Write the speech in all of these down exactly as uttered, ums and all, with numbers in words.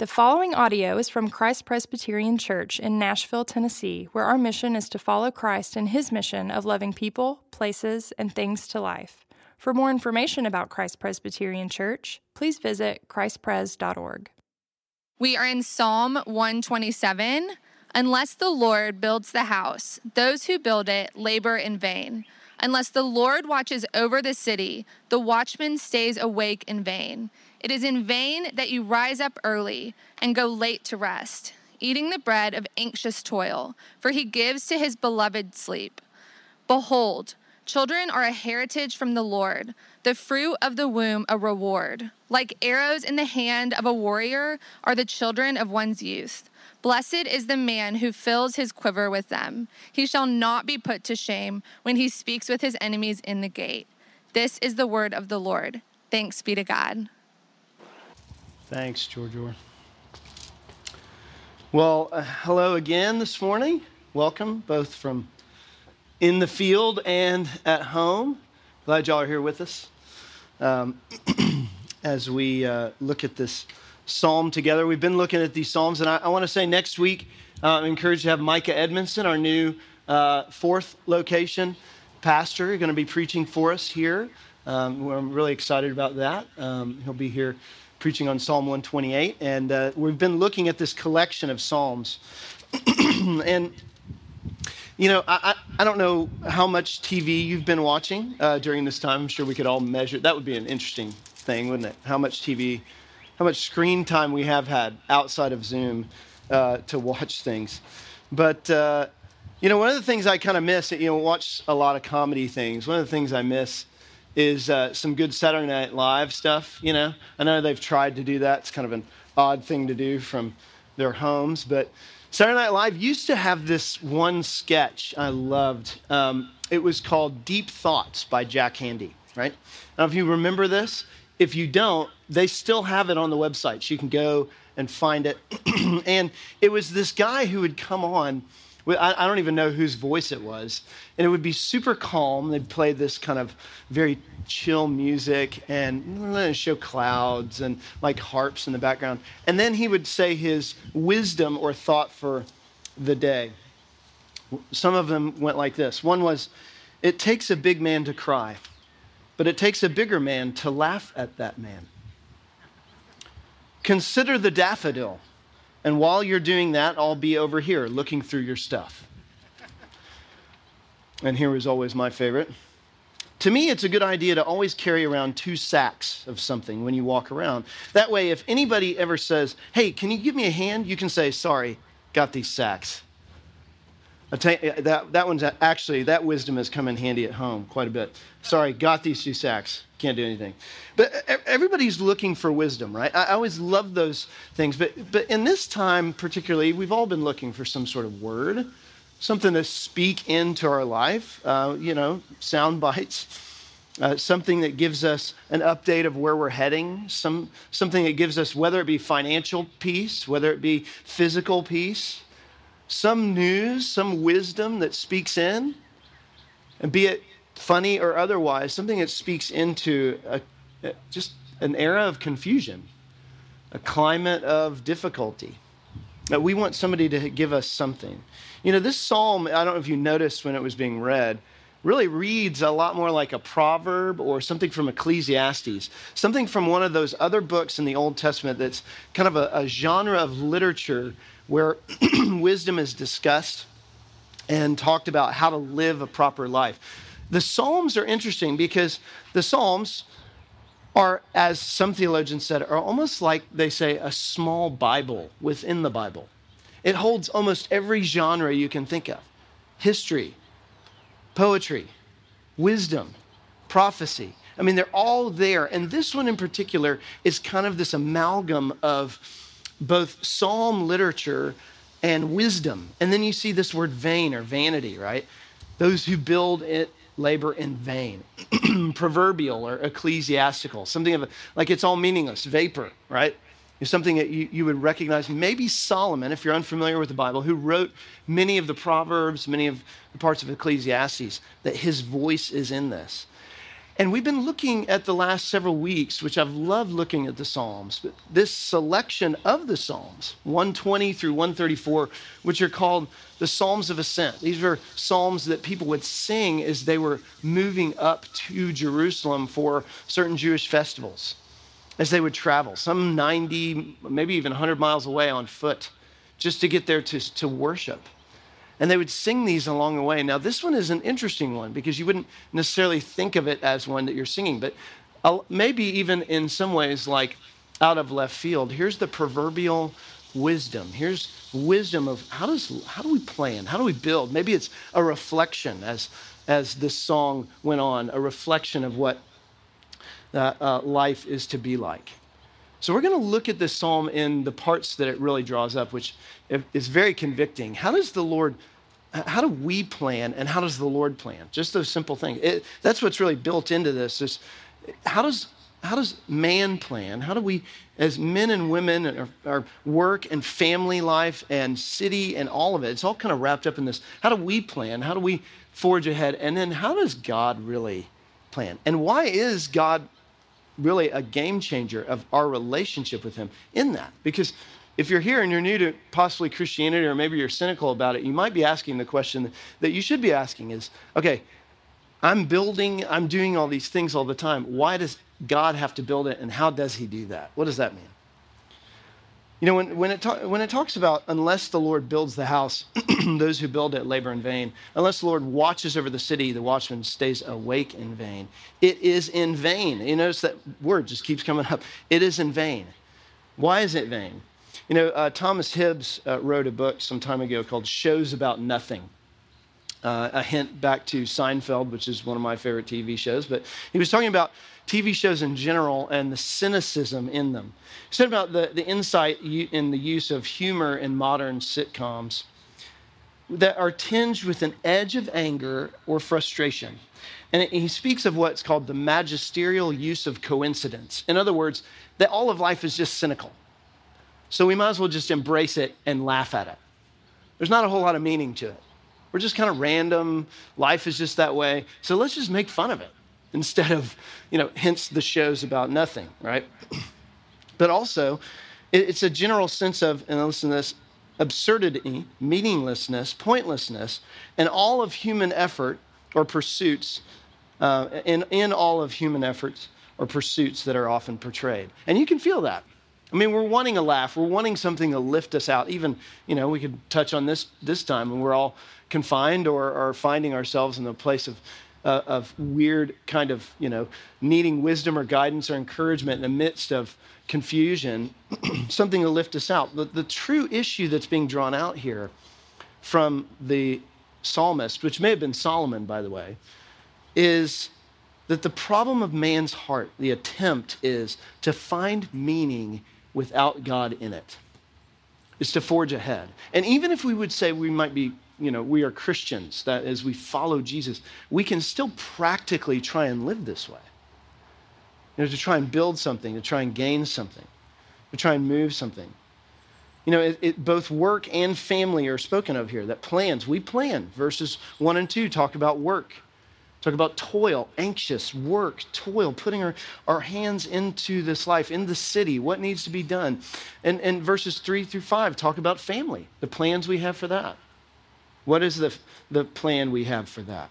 The following audio is from Christ Presbyterian Church in Nashville, Tennessee, where our mission is to follow Christ in his mission of loving people, places, and things to life. For more information about Christ Presbyterian Church, please visit Christ Pres dot org. We are in Psalm one twenty-seven. Unless the Lord builds the house, those who build it labor in vain. Unless the Lord watches over the city, the watchman stays awake in vain. It is in vain that you rise up early and go late to rest, eating the bread of anxious toil, for he gives to his beloved sleep. Behold, children are a heritage from the Lord, the fruit of the womb a reward. Like arrows in the hand of a warrior are the children of one's youth. Blessed is the man who fills his quiver with them. He shall not be put to shame when he speaks with his enemies in the gate. This is the word of the Lord. Thanks be to God. Thanks, George. Well, uh, hello again this morning. Welcome, both from in the field and at home. Glad y'all are here with us um, as we uh, look at this psalm together. We've been looking at these psalms, and I, I want to say next week, uh, I'm encouraged to have Micah Edmondson, our new uh, fourth location pastor, going to be preaching for us here. Um, I'm really excited about that. Um, he'll be here preaching on Psalm one twenty-eight, and uh, we've been looking at this collection of psalms. And, you know, I, I don't know how much T V you've been watching uh, during this time. I'm sure we could all measure. That would be an interesting thing, wouldn't it? How much T V, how much screen time we have had outside of Zoom uh, to watch things. But, uh, you know, one of the things I kind of miss, you know, watch a lot of comedy things. One of the things I miss is uh, some good Saturday Night Live stuff, you know. I know they've tried to do that. It's kind of an odd thing to do from their homes. But Saturday Night Live used to have this one sketch I loved. Um, it was called Deep Thoughts by Jack Handy, right? Now, if you remember this, if you don't, they still have it on the website. So you can go and find it. And it was this guy who would come on. I don't even know whose voice it was. And it would be super calm. They'd play this kind of very chill music and show clouds and like harps in the background. And then he would say his wisdom or thought for the day. Some of them went like this. One was, it takes a big man to cry, but it takes a bigger man to laugh at that man. Consider the daffodil. And while you're doing that, I'll be over here looking through your stuff. And here is always my favorite. To me, it's a good idea to always carry around two sacks of something when you walk around. That way, if anybody ever says, hey, can you give me a hand? You can say, sorry, got these sacks. I tell you, that, that one's actually, that wisdom has come in handy at home quite a bit. Sorry, got these two sacks. Can't do anything. But everybody's looking for wisdom, right? I always love those things. But but in this time particularly, we've all been looking for some sort of word, something to speak into our life, uh, you know, sound bites, uh, something that gives us an update of where we're heading, some something that gives us, whether it be financial peace, whether it be physical peace, some news, some wisdom that speaks in, and be it funny or otherwise, something that speaks into a, just an era of confusion, a climate of difficulty. That we want somebody to give us something. You know, this psalm, I don't know if you noticed when it was being read, really reads a lot more like a proverb or something from Ecclesiastes, something from one of those other books in the Old Testament that's kind of a, a genre of literature where wisdom is discussed and talked about how to live a proper life. The Psalms are interesting because the Psalms are, as some theologians said, are almost like, they say, a small Bible within the Bible. It holds almost every genre you can think of. History, poetry, wisdom, prophecy. I mean, they're all there. And this one in particular is kind of this amalgam of both Psalm literature and wisdom. And then you see this word vain or vanity, right? Those who build it labor in vain, proverbial or ecclesiastical, something of a, like it's all meaningless, vapor, right? It's something that you, you would recognize. Maybe Solomon, if you're unfamiliar with the Bible, who wrote many of the Proverbs, many of the parts of Ecclesiastes, that his voice is in this. And we've been looking at the last several weeks, which I've loved looking at the Psalms, but this selection of the Psalms, one twenty through one thirty-four, which are called the Psalms of Ascent. These were Psalms that people would sing as they were moving up to Jerusalem for certain Jewish festivals, as they would travel, some ninety, maybe even one hundred miles away on foot, just to get there to, to worship. And they would sing these along the way. Now, this one is an interesting one because you wouldn't necessarily think of it as one that you're singing, but maybe even in some ways like out of left field. Here's the proverbial wisdom. Here's wisdom of how does how do we plan? How do we build? Maybe it's a reflection as, as this song went on, a reflection of what uh, uh, life is to be like. So we're going to look at this psalm in the parts that it really draws up, which is very convicting. How does the Lord, how do we plan and how does the Lord plan? Just those simple things. It, that's what's really built into this is how does how does man plan? How do we, as men and women, and our, our work and family life and city and all of it, it's all kind of wrapped up in this. How do we plan? How do we forge ahead? And then how does God really plan? And why is God really a game changer of our relationship with him in that? Because if you're here and you're new to possibly Christianity, or maybe you're cynical about it, you might be asking the question that you should be asking is, okay, I'm building, I'm doing all these things all the time. Why does God have to build it? And how does he do that? What does that mean? You know, when, when, it, ta- when it talks about, unless the Lord builds the house, those who build it labor in vain. Unless the Lord watches over the city, the watchman stays awake in vain. It is in vain. You notice that word just keeps coming up. It is in vain. Why is it vain? You know, uh, Thomas Hibbs uh, wrote a book some time ago called Shows About Nothing. Uh, a hint back to Seinfeld, which is one of my favorite T V shows. But he was talking about T V shows in general and the cynicism in them. He said about the, the insight in the use of humor in modern sitcoms that are tinged with an edge of anger or frustration. And he speaks of what's called the magisterial use of coincidence. In other words, that all of life is just cynical. So we might as well just embrace it and laugh at it. There's not a whole lot of meaning to it. We're just kind of random. Life is just that way. So let's just make fun of it instead of, you know, hence the shows about nothing, right? But also, it's a general sense of, and listen to this, absurdity, meaninglessness, pointlessness, and all of human effort or pursuits, uh, in, in all of human efforts or pursuits that are often portrayed. And you can feel that. I mean, we're wanting a laugh. We're wanting something to lift us out. Even, you know, we could touch on this this time when we're all confined or are finding ourselves in a place of uh, of weird kind of, you know, needing wisdom or guidance or encouragement in the midst of confusion, something to lift us out. But the true issue that's being drawn out here from the psalmist, which may have been Solomon, by the way, is that the problem of man's heart, the attempt is to find meaning without God in it. It's to forge ahead. And even if we would say we might be, you know, we are Christians, that as we follow Jesus, we can still practically try and live this way. You know, to try and build something, to try and gain something, to try and move something. You know, it, it, both work and family are spoken of here, that plans, we plan. Verses one and two talk about work, talk about toil, anxious, work, toil, putting our, our hands into this life, in the city, what needs to be done. And, and verses three through five talk about family, the plans we have for that. What is the the plan we have for that?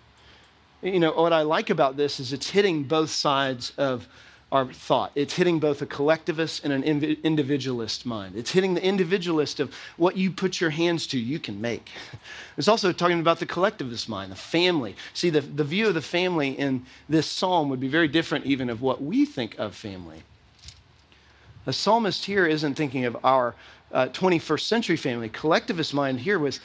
You know, what I like about this is it's hitting both sides of our thought. It's hitting both a collectivist and an individualist mind. It's hitting the individualist of what you put your hands to, you can make. It's also talking about the collectivist mind, the family. See, the, the view of the family in this psalm would be very different even of what we think of family. The psalmist here isn't thinking of our uh, twenty-first century family. Collectivist mind here was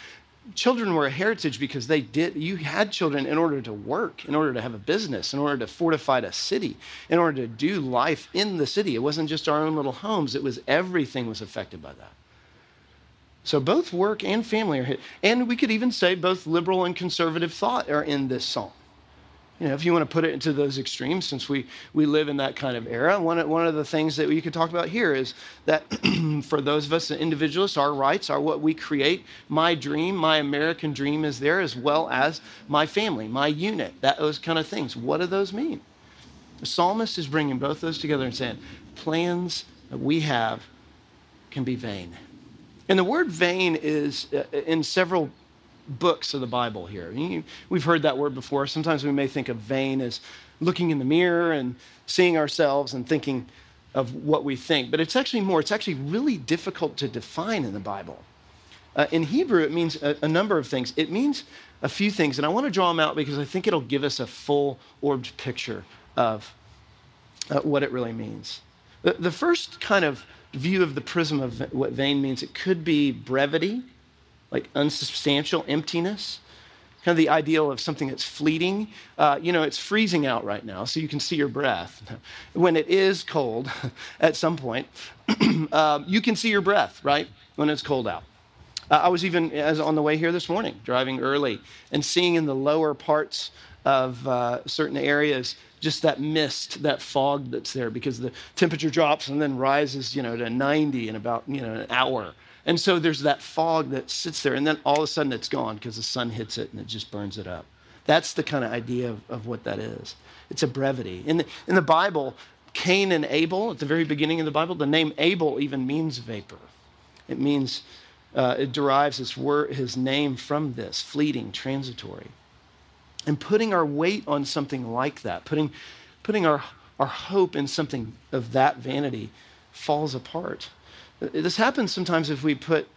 children were a heritage because they did. You had children in order to work, in order to have a business, in order to fortify a city, in order to do life in the city. It wasn't just our own little homes. It was everything was affected by that. So both work and family are hit. And we could even say both liberal and conservative thought are in this psalm. You know, if you want to put it into those extremes, since we, we live in that kind of era, one of, one of the things that we could talk about here is that for those of us individualists, our rights are what we create. My dream, my American dream is there, as well as my family, my unit, that those kind of things. What do those mean? The psalmist is bringing both those together and saying, plans that we have can be vain. And the word vain is in several books of the Bible here. We've heard that word before. Sometimes we may think of vain as looking in the mirror and seeing ourselves and thinking of what we think. But it's actually more. It's actually really difficult to define in the Bible. Uh, in Hebrew, it means a, a number of things. It means a few things, and I want to draw them out because I think it'll give us a full-orbed picture of uh, what it really means. The, the first kind of view of the prism of what vain means, it could be brevity, like unsubstantial emptiness, kind of the ideal of something that's fleeting. Uh, you know, it's freezing out right now, so you can see your breath. When it is cold at some point, uh, you can see your breath, right, when it's cold out. Uh, I was even as on the way here this morning, driving early, and seeing in the lower parts of uh, certain areas just that mist, that fog that's there, because the temperature drops and then rises, you know, to ninety in about, you know, an hour. And so there's that fog that sits there, and then all of a sudden it's gone because the sun hits it and it just burns it up. That's the kind of idea of, of what that is. It's a brevity. In the, in the Bible, Cain and Abel, at the very beginning of the Bible, the name Abel even means vapor. It means... Uh, it derives his, word, his name from this, fleeting, transitory. And putting our weight on something like that, putting putting our, our hope in something of that vanity falls apart. This happens sometimes if we put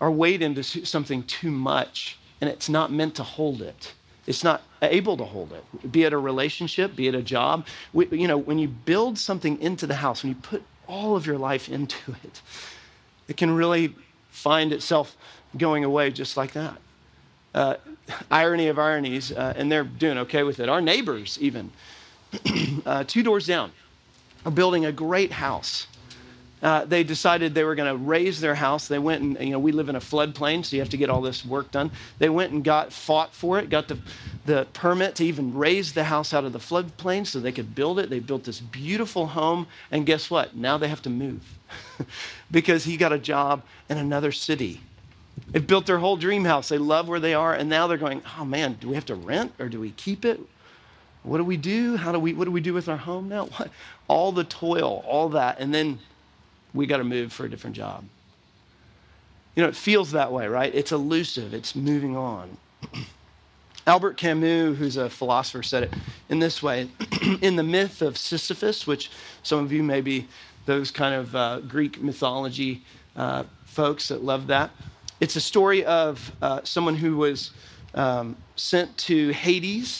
our weight into something too much and it's not meant to hold it. It's not able to hold it, be it a relationship, be it a job. We, you know, when you build something into the house, when you put all of your life into it, it can really... find itself going away just like that. Uh, irony of ironies, uh, and they're doing okay with it. Our neighbors even, uh, two doors down, are building a great house. Uh, they decided they were going to raise their house. They went and, you know, we live in a floodplain, so you have to get all this work done. They went and got fought for it, got the, the permit to even raise the house out of the floodplain so they could build it. They built this beautiful home, and guess what? Now they have to move because he got a job in another city. They built their whole dream house. They love where they are, and now they're going, oh, man, do we have to rent or do we keep it? What do we do? How do we? What do we do with our home now? What? All the toil, all that, and then... we got to move for a different job. You know, it feels that way, right? It's elusive. It's moving on. Albert Camus, who's a philosopher, said it in this way. In the myth of Sisyphus, which some of you may be those kind of uh, Greek mythology uh, folks that love that, it's a story of uh, someone who was um, sent to Hades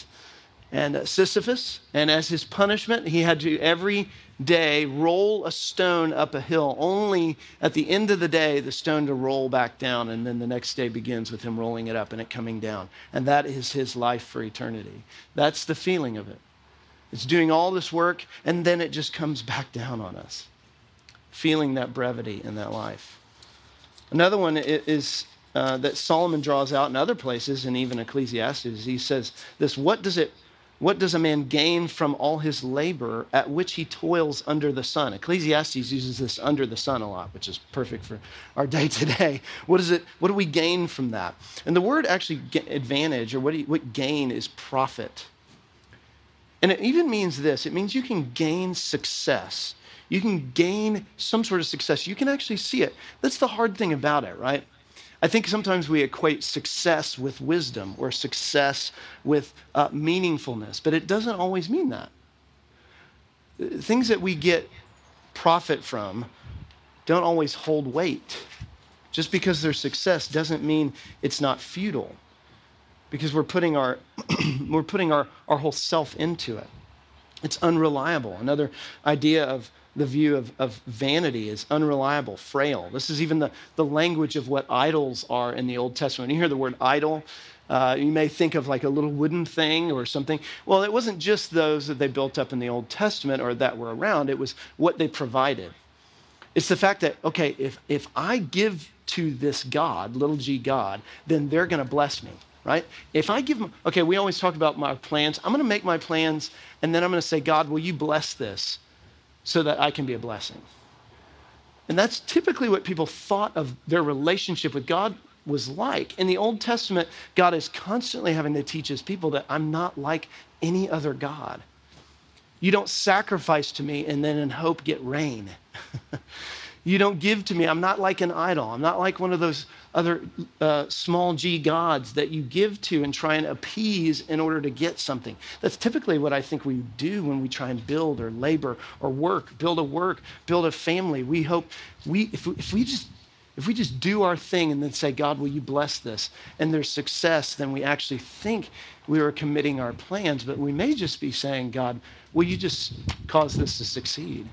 and uh, Sisyphus, and as his punishment, he had to every day roll a stone up a hill, only at the end of the day, the stone to roll back down, and then the next day begins with him rolling it up and it coming down. And that is his life for eternity. That's the feeling of it. It's doing all this work, and then it just comes back down on us, feeling that brevity in that life. Another one is uh, that Solomon draws out in other places, and even Ecclesiastes, he says this, what does it What does a man gain from all his labor at which he toils under the sun? Ecclesiastes uses this under the sun a lot, which is perfect for our day today. What is it? What do we gain from that? And the word actually advantage, or what, do you, what gain is profit. And it even means this. It means you can gain success. You can gain some sort of success. You can actually see it. That's the hard thing about it, right? I think sometimes we equate success with wisdom or success with uh, meaningfulness, but it doesn't always mean that. Things that we get profit from don't always hold weight. Just because they're success doesn't mean it's not futile, because we're putting our we're putting our, our whole self into it. It's unreliable. Another idea of the view of, of vanity is unreliable, frail. This is even the, the language of what idols are in the Old Testament. When you hear the word idol, uh, you may think of like a little wooden thing or something. Well, it wasn't just those that they built up in the Old Testament or that were around. It was what they provided. It's the fact that, okay, if, if I give to this God, little g God, then they're going to bless me, right? If I give them, okay, we always talk about my plans. I'm going to make my plans, and then I'm going to say, God, will you bless this? So that I can be a blessing. And that's typically what people thought of their relationship with God was like. In the Old Testament, God is constantly having to teach his people that I'm not like any other God. You don't sacrifice to me and then in hope get rain. You don't give to me. I'm not like an idol. I'm not like one of those other uh, small g gods that you give to and try and appease in order to get something. That's typically what I think we do when we try and build or labor or work, build a work, build a family. We hope we if we, if we just if we just do our thing and then say, God, will you bless this? And there's success, then we actually think we are committing our plans, but we may just be saying, God, will you just cause this to succeed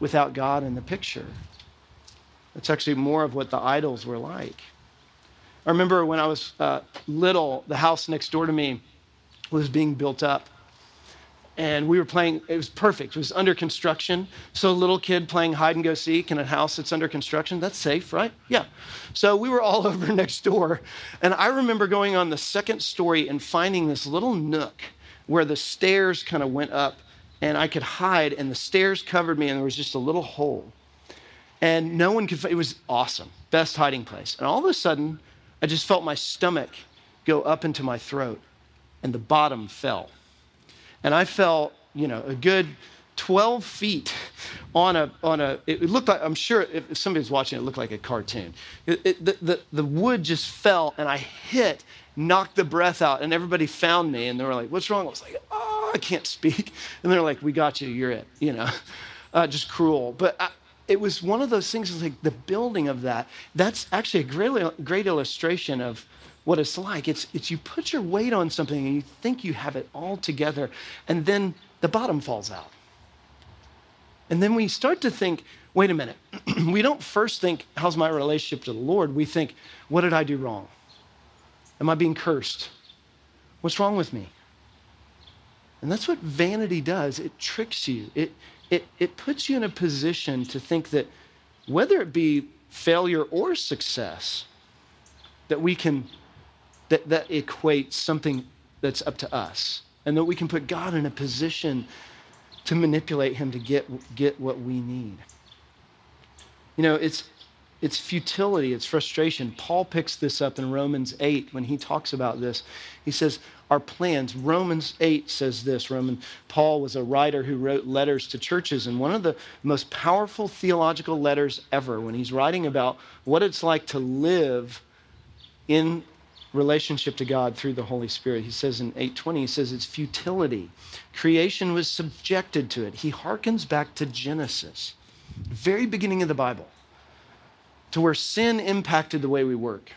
without God in the picture? It's actually more of what the idols were like. I remember when I was uh, little, the house next door to me was being built up. And we were playing, it was perfect. It was under construction. So a little kid playing hide and go seek in a house that's under construction, that's safe, right? Yeah. So we were all over next door. And I remember going on the second story and finding this little nook where the stairs kind of went up and I could hide and the stairs covered me and there was just a little hole. And no one could, it was awesome, best hiding place. And all of a sudden, I just felt my stomach go up into my throat and the bottom fell. And I fell, you know, a good twelve feet on a, on a. It looked like, I'm sure if somebody's watching, it looked like a cartoon. It, it, the, the, the wood just fell and I hit, knocked the breath out and everybody found me and they were like, what's wrong? I was like, oh, I can't speak. And they're like, we got you, you're it, you know, uh, just cruel. But I, It was one of those things, like the building of that. That's actually a great, great illustration of what it's like. It's, it's you put your weight on something and you think you have it all together, and then the bottom falls out. And then we start to think, wait a minute. We don't first think, how's my relationship to the Lord? We think, what did I do wrong? Am I being cursed? What's wrong with me? And that's what vanity does. It tricks you. It It, it puts you in a position to think that whether it be failure or success, that we can, that, that equates something that's up to us and that we can put God in a position to manipulate him to get, get what we need. You know, it's, it's futility, it's frustration. Paul picks this up in Romans eight when he talks about this. He says, our plans, Romans eight says this, Roman, Paul was a writer who wrote letters to churches, and one of the most powerful theological letters ever when he's writing about what it's like to live in relationship to God through the Holy Spirit. He says in eight twenty, he says it's futility. Creation was subjected to it. He harkens back to Genesis, very beginning of the Bible, to where sin impacted the way we work.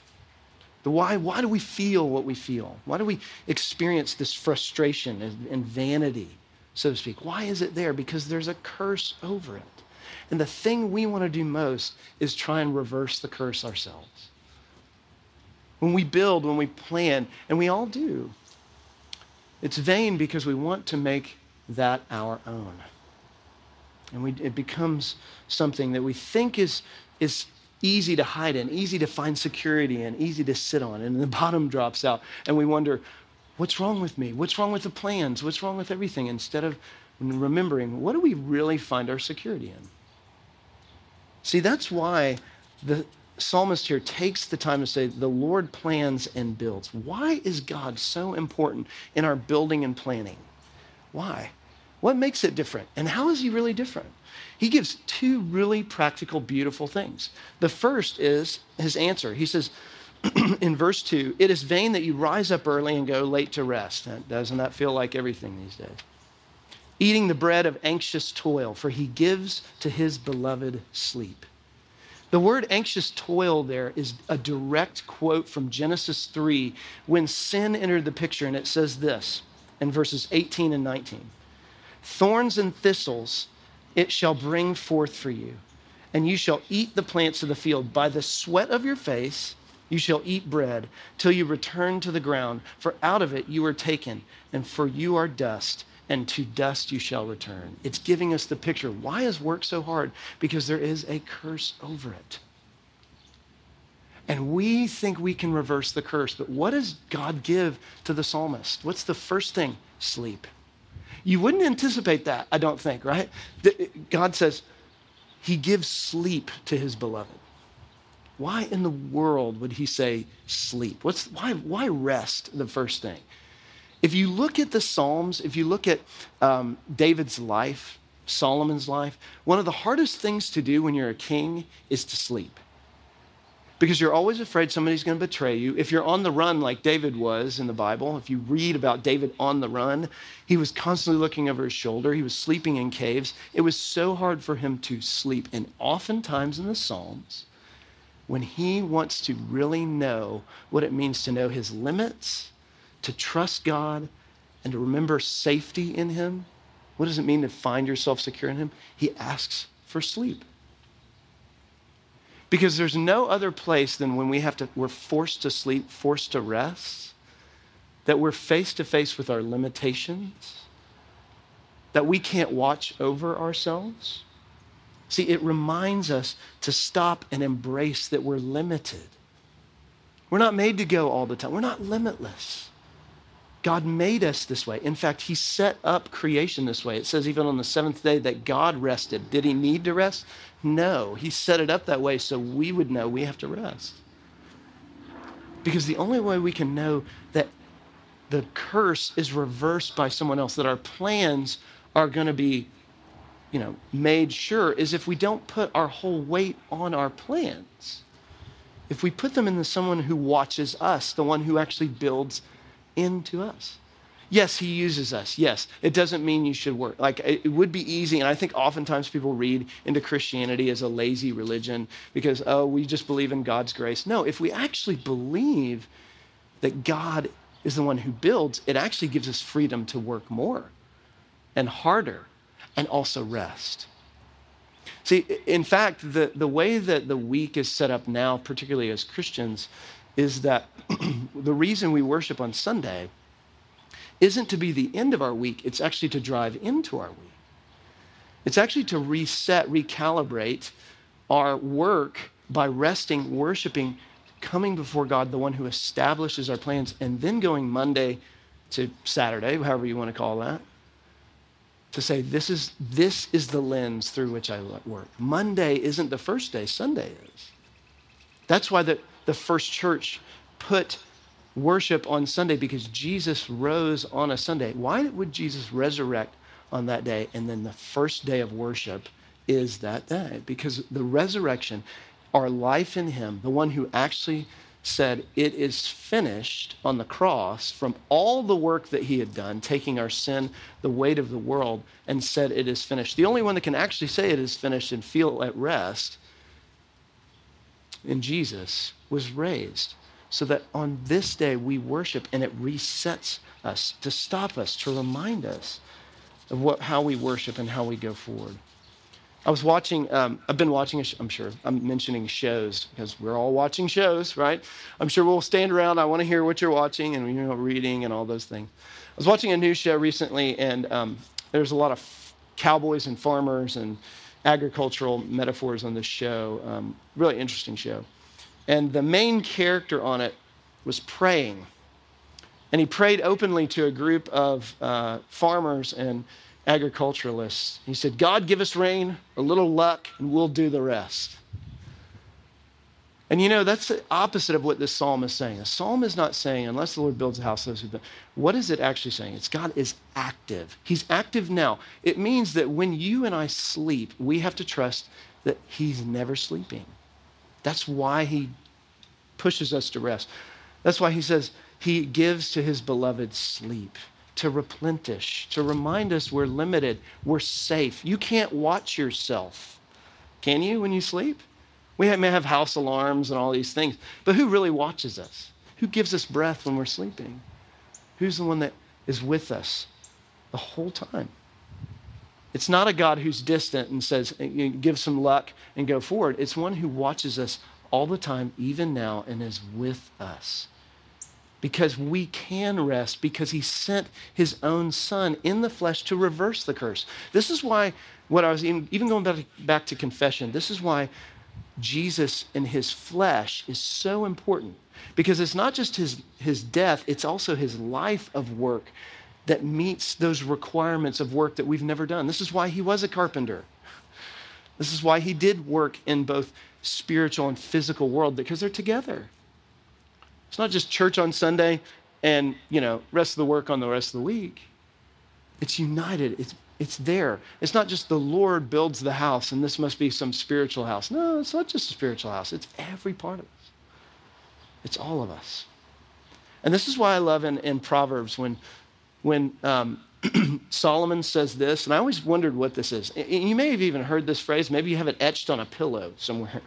The why, why do we feel what we feel? Why do we experience this frustration and, and vanity, so to speak? Why is it there? Because there's a curse over it. And the thing we want to do most is try and reverse the curse ourselves. When we build, when we plan, and we all do, it's vain because we want to make that our own. And we, it becomes something that we think is is easy to hide in, easy to find security in, easy to sit on, and the bottom drops out. And we wonder, what's wrong with me? What's wrong with the plans? What's wrong with everything? Instead of remembering, what do we really find our security in? See, that's why the psalmist here takes the time to say, the Lord plans and builds. Why is God so important in our building and planning? Why? What makes it different? And how is he really different? He gives two really practical, beautiful things. The first is his answer. He says in verse two, it is vain that you rise up early and go late to rest. That doesn't that feel like everything these days? Eating the bread of anxious toil, for he gives to his beloved sleep. The word anxious toil there is a direct quote from Genesis three when sin entered the picture, and it says this in verses eighteen and nineteen. Thorns and thistles it shall bring forth for you, and you shall eat the plants of the field. By the sweat of your face you shall eat bread till you return to the ground, for out of it you were taken, and for you are dust, and to dust you shall return. It's giving us the picture. Why is work so hard? Because there is a curse over it. And we think we can reverse the curse, but what does God give to the psalmist? What's the first thing? Sleep. You wouldn't anticipate that, I don't think, right? God says he gives sleep to his beloved. Why in the world would he say sleep? What's why why rest the first thing? If you look at the Psalms, if you look at um, David's life, Solomon's life, one of the hardest things to do when you're a king is to sleep, because you're always afraid somebody's going to betray you. If you're on the run like David was in the Bible, if you read about David on the run, he was constantly looking over his shoulder. He was sleeping in caves. It was so hard for him to sleep. And oftentimes in the Psalms, when he wants to really know what it means to know his limits, to trust God, and to remember safety in him, what does it mean to find yourself secure in him? He asks for sleep. Because there's no other place than when we have to, we're forced to sleep, forced to rest, that we're face to face with our limitations, that we can't watch over ourselves. See, it reminds us to stop and embrace that we're limited. We're not made to go all the time. We're not limitless. God made us this way. In fact, he set up creation this way. It says even on the seventh day that God rested. Did he need to rest? No, he set it up that way so we would know we have to rest. Because the only way we can know that the curse is reversed by someone else, that our plans are going to be, you know, made sure, is if we don't put our whole weight on our plans. If we put them into someone who watches us, the one who actually builds into us. Yes, he uses us. Yes, it doesn't mean you should work. Like, it would be easy, and I think oftentimes people read into Christianity as a lazy religion because, oh, we just believe in God's grace. No, if we actually believe that God is the one who builds, it actually gives us freedom to work more and harder and also rest. See, in fact, the, the way that the week is set up now, particularly as Christians, is that the reason we worship on Sunday isn't to be the end of our week, it's actually to drive into our week. It's actually to reset, recalibrate our work by resting, worshiping, coming before God, the one who establishes our plans, and then going Monday to Saturday, however you want to call that, to say, this is, this is the lens through which I work. Monday isn't the first day, Sunday is. That's why the, the first church put worship on Sunday, because Jesus rose on a Sunday. Why would Jesus resurrect on that day? And then the first day of worship is that day, because the resurrection, our life in him, the one who actually said, it is finished on the cross, from all the work that he had done, taking our sin, the weight of the world, and said, it is finished. The only one that can actually say it is finished and feel at rest in Jesus was raised, so that on this day we worship, and it resets us to stop us, to remind us of what, how we worship and how we go forward. I was watching, um, I've been watching, a sh- I'm sure I'm mentioning shows because we're all watching shows, right? I'm sure we'll stand around. I want to hear what you're watching, and, you know, reading and all those things. I was watching a new show recently, and um, there's a lot of f- cowboys and farmers and agricultural metaphors on this show. Um, really interesting show. And the main character on it was praying. And he prayed openly to a group of uh, farmers and agriculturalists. He said, God, give us rain, a little luck, and we'll do the rest. And you know, that's the opposite of what this psalm is saying. The psalm is not saying, unless the Lord builds a house, those who build. What is it actually saying? It's God is active. He's active now. It means that when you and I sleep, we have to trust that he's never sleeping. That's why he pushes us to rest. That's why he says he gives to his beloved sleep, to replenish, to remind us we're limited, we're safe. You can't watch yourself, can you, when you sleep? We may have house alarms and all these things, but who really watches us? Who gives us breath when we're sleeping? Who's the one that is with us the whole time? It's not a God who's distant and says, give some luck and go forward. It's one who watches us all the time, even now, and is with us. Because we can rest, because he sent his own son in the flesh to reverse the curse. This is why, what I was even, even going back to, back to confession, this is why Jesus in his flesh is so important. Because it's not just his, his death, it's also his life of work that meets those requirements of work that we've never done. This is why he was a carpenter. This is why he did work in both spiritual and physical world, because they're together. It's not just church on Sunday, and, you know, rest of the work on the rest of the week. It's united. It's it's there. It's not just the Lord builds the house and this must be some spiritual house. No, it's not just a spiritual house. It's every part of us. It's all of us. And this is why I love in, in Proverbs when when um, Solomon says this, and I always wondered what this is. And you may have even heard this phrase. Maybe you have it etched on a pillow somewhere.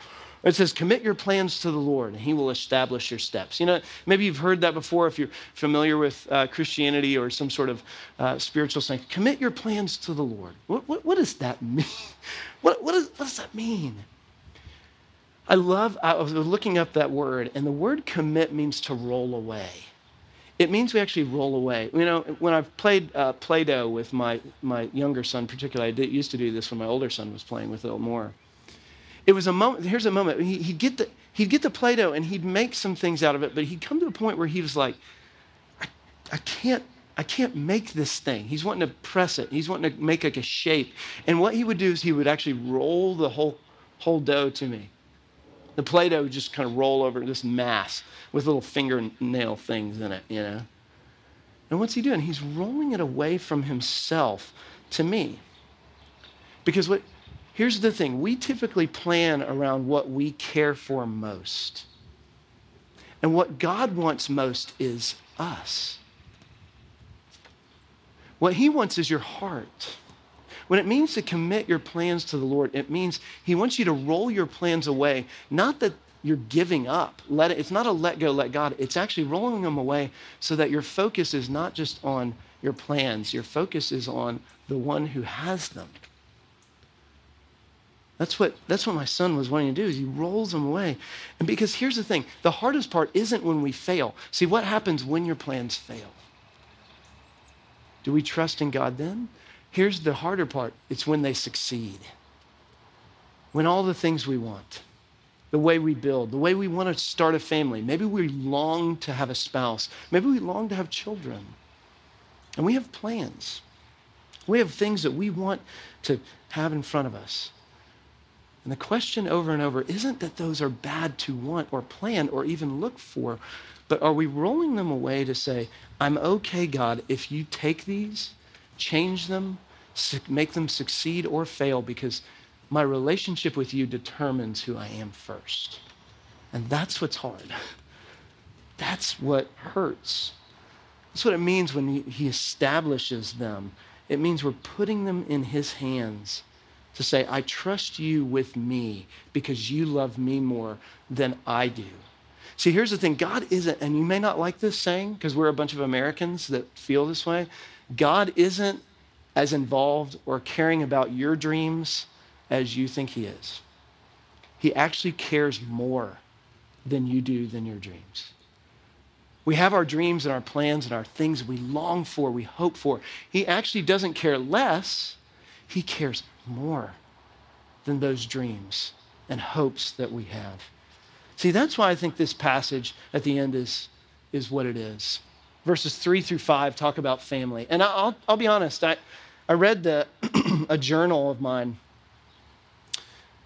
It says, commit your plans to the Lord, and he will establish your steps. You know, maybe you've heard that before if you're familiar with uh, Christianity or some sort of uh, spiritual thing. Commit your plans to the Lord. What, what, what does that mean? What, what, is, what does that mean? I love, I was looking up that word, and the word commit means to roll away. It means we actually roll away. You know, when I've played uh, Play-Doh with my, my younger son particularly, I did, used to do this when my older son was playing with it more. It was a moment, here's a moment, he, he'd get the he'd get the Play-Doh and he'd make some things out of it, but he'd come to a point where he was like, I, I can't, I can't make this thing. He's wanting to press it. He's wanting to make like a shape. And what he would do is he would actually roll the whole, whole dough to me. The Play-Doh would just kind of roll over this mass with little fingernail things in it, you know. And what's he doing? He's rolling it away from himself to me. Because what, here's the thing. We typically plan around what we care for most. And what God wants most is us. What he wants is your heart. When it means to commit your plans to the Lord, it means he wants you to roll your plans away. Not that you're giving up. Let it, it's not a let go, let God. It's actually rolling them away so that your focus is not just on your plans. Your focus is on the one who has them. That's what that's what my son was wanting to do, is he rolls them away. And because here's the thing, the hardest part isn't when we fail. See, what happens when your plans fail? Do we trust in God then? Here's the harder part, it's when they succeed. When all the things we want, the way we build, the way we want to start a family, maybe we long to have a spouse, maybe we long to have children, and we have plans. We have things that we want to have in front of us. And the question over and over isn't that those are bad to want or plan or even look for, but are we rolling them away to say, I'm okay, God, if you take these, change them, make them succeed or fail, because my relationship with you determines who I am first. And that's what's hard. That's what hurts. That's what it means when he establishes them. It means we're putting them in his hands. To say, I trust you with me because you love me more than I do. See, here's the thing. God isn't, and you may not like this saying because we're a bunch of Americans that feel this way. God isn't as involved or caring about your dreams as you think he is. He actually cares more than you do than your dreams. We have our dreams and our plans and our things we long for, we hope for. He actually doesn't care less. He cares more than those dreams and hopes that we have. See, that's why I think this passage at the end is, is what it is. Verses three through five talk about family. And I'll, I'll be honest, I, I read the, a journal of mine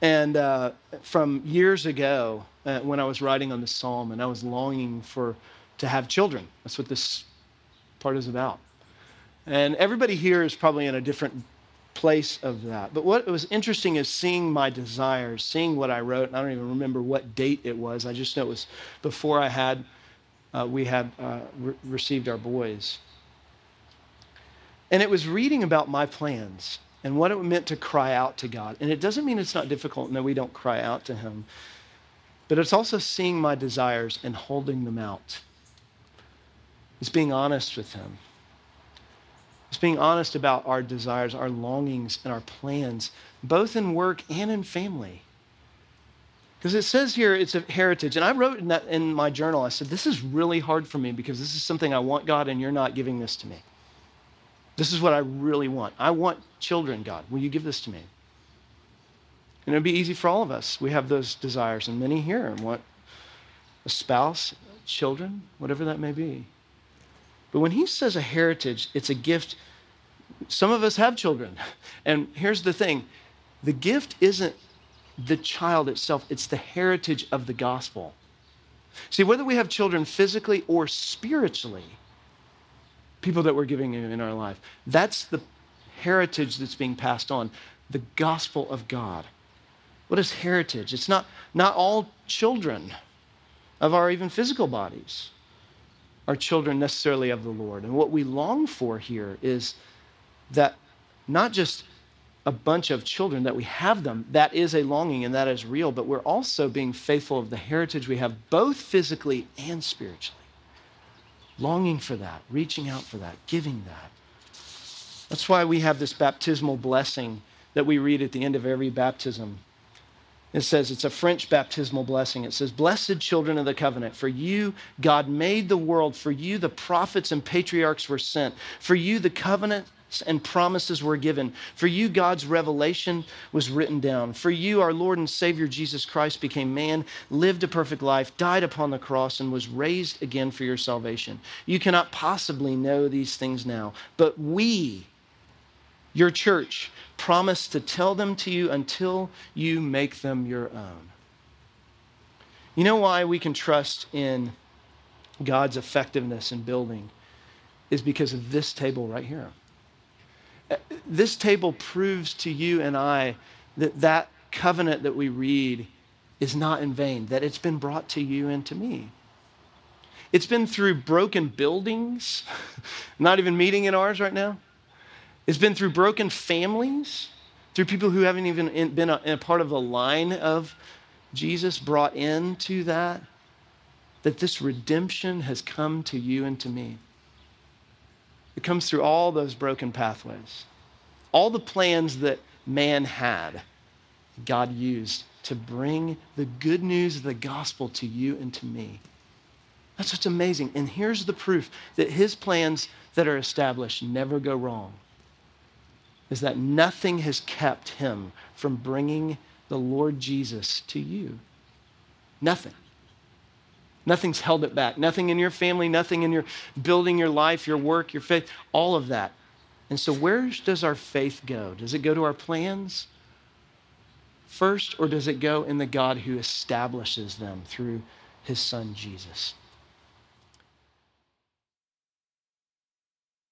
and uh, from years ago uh, when I was writing on the Psalm, and I was longing for to have children. That's what this part is about. And everybody here is probably in a different place of that. But what was interesting is seeing my desires, seeing what I wrote. And I don't even remember what date it was. I just know it was before I had, uh, we had uh, re- received our boys. And it was reading about my plans and what it meant to cry out to God. And it doesn't mean it's not difficult and that we don't cry out to him. But it's also seeing my desires and holding them out. It's being honest with him. It's being honest about our desires, our longings, and our plans, both in work and in family. Because it says here it's a heritage. And I wrote in, that, in my journal, I said, this is really hard for me because this is something I want, God, and you're not giving this to me. This is what I really want. I want children, God. Will you give this to me? And it'd be easy for all of us. We have those desires, and many here want a spouse, children, whatever that may be. But when he says a heritage, it's a gift. Some of us have children. And here's the thing. The gift isn't the child itself. It's the heritage of the gospel. See, whether we have children physically or spiritually, people that we're giving in our life, that's the heritage that's being passed on, the gospel of God. What is heritage? It's not, not all children of our even physical bodies are children necessarily of the Lord. And what we long for here is that not just a bunch of children, that we have them, that is a longing and that is real, but we're also being faithful of the heritage we have both physically and spiritually. Longing for that, reaching out for that, giving that. That's why we have this baptismal blessing that we read at the end of every baptism. It says, it's a French baptismal blessing. It says, "Blessed children of the covenant, for you, God made the world. For you, the prophets and patriarchs were sent. For you, the covenants and promises were given. For you, God's revelation was written down. For you, our Lord and Savior, Jesus Christ, became man, lived a perfect life, died upon the cross, and was raised again for your salvation. You cannot possibly know these things now, but we, your church, promised to tell them to you until you make them your own." You know why we can trust in God's effectiveness in building is because of this table right here. This table proves to you and I that that covenant that we read is not in vain, that it's been brought to you and to me. It's been through broken buildings, not even meeting in ours right now. It's been through broken families, through people who haven't even been a, a part of the line of Jesus brought into that, that this redemption has come to you and to me. It comes through all those broken pathways. All the plans that man had, God used to bring the good news of the gospel to you and to me. That's what's amazing. And here's the proof that his plans that are established never go wrong. Is that nothing has kept him from bringing the Lord Jesus to you. Nothing. Nothing's held it back. Nothing in your family, nothing in your building, your life, your work, your faith, all of that. And so where does our faith go? Does it go to our plans first, or does it go in the God who establishes them through his son Jesus?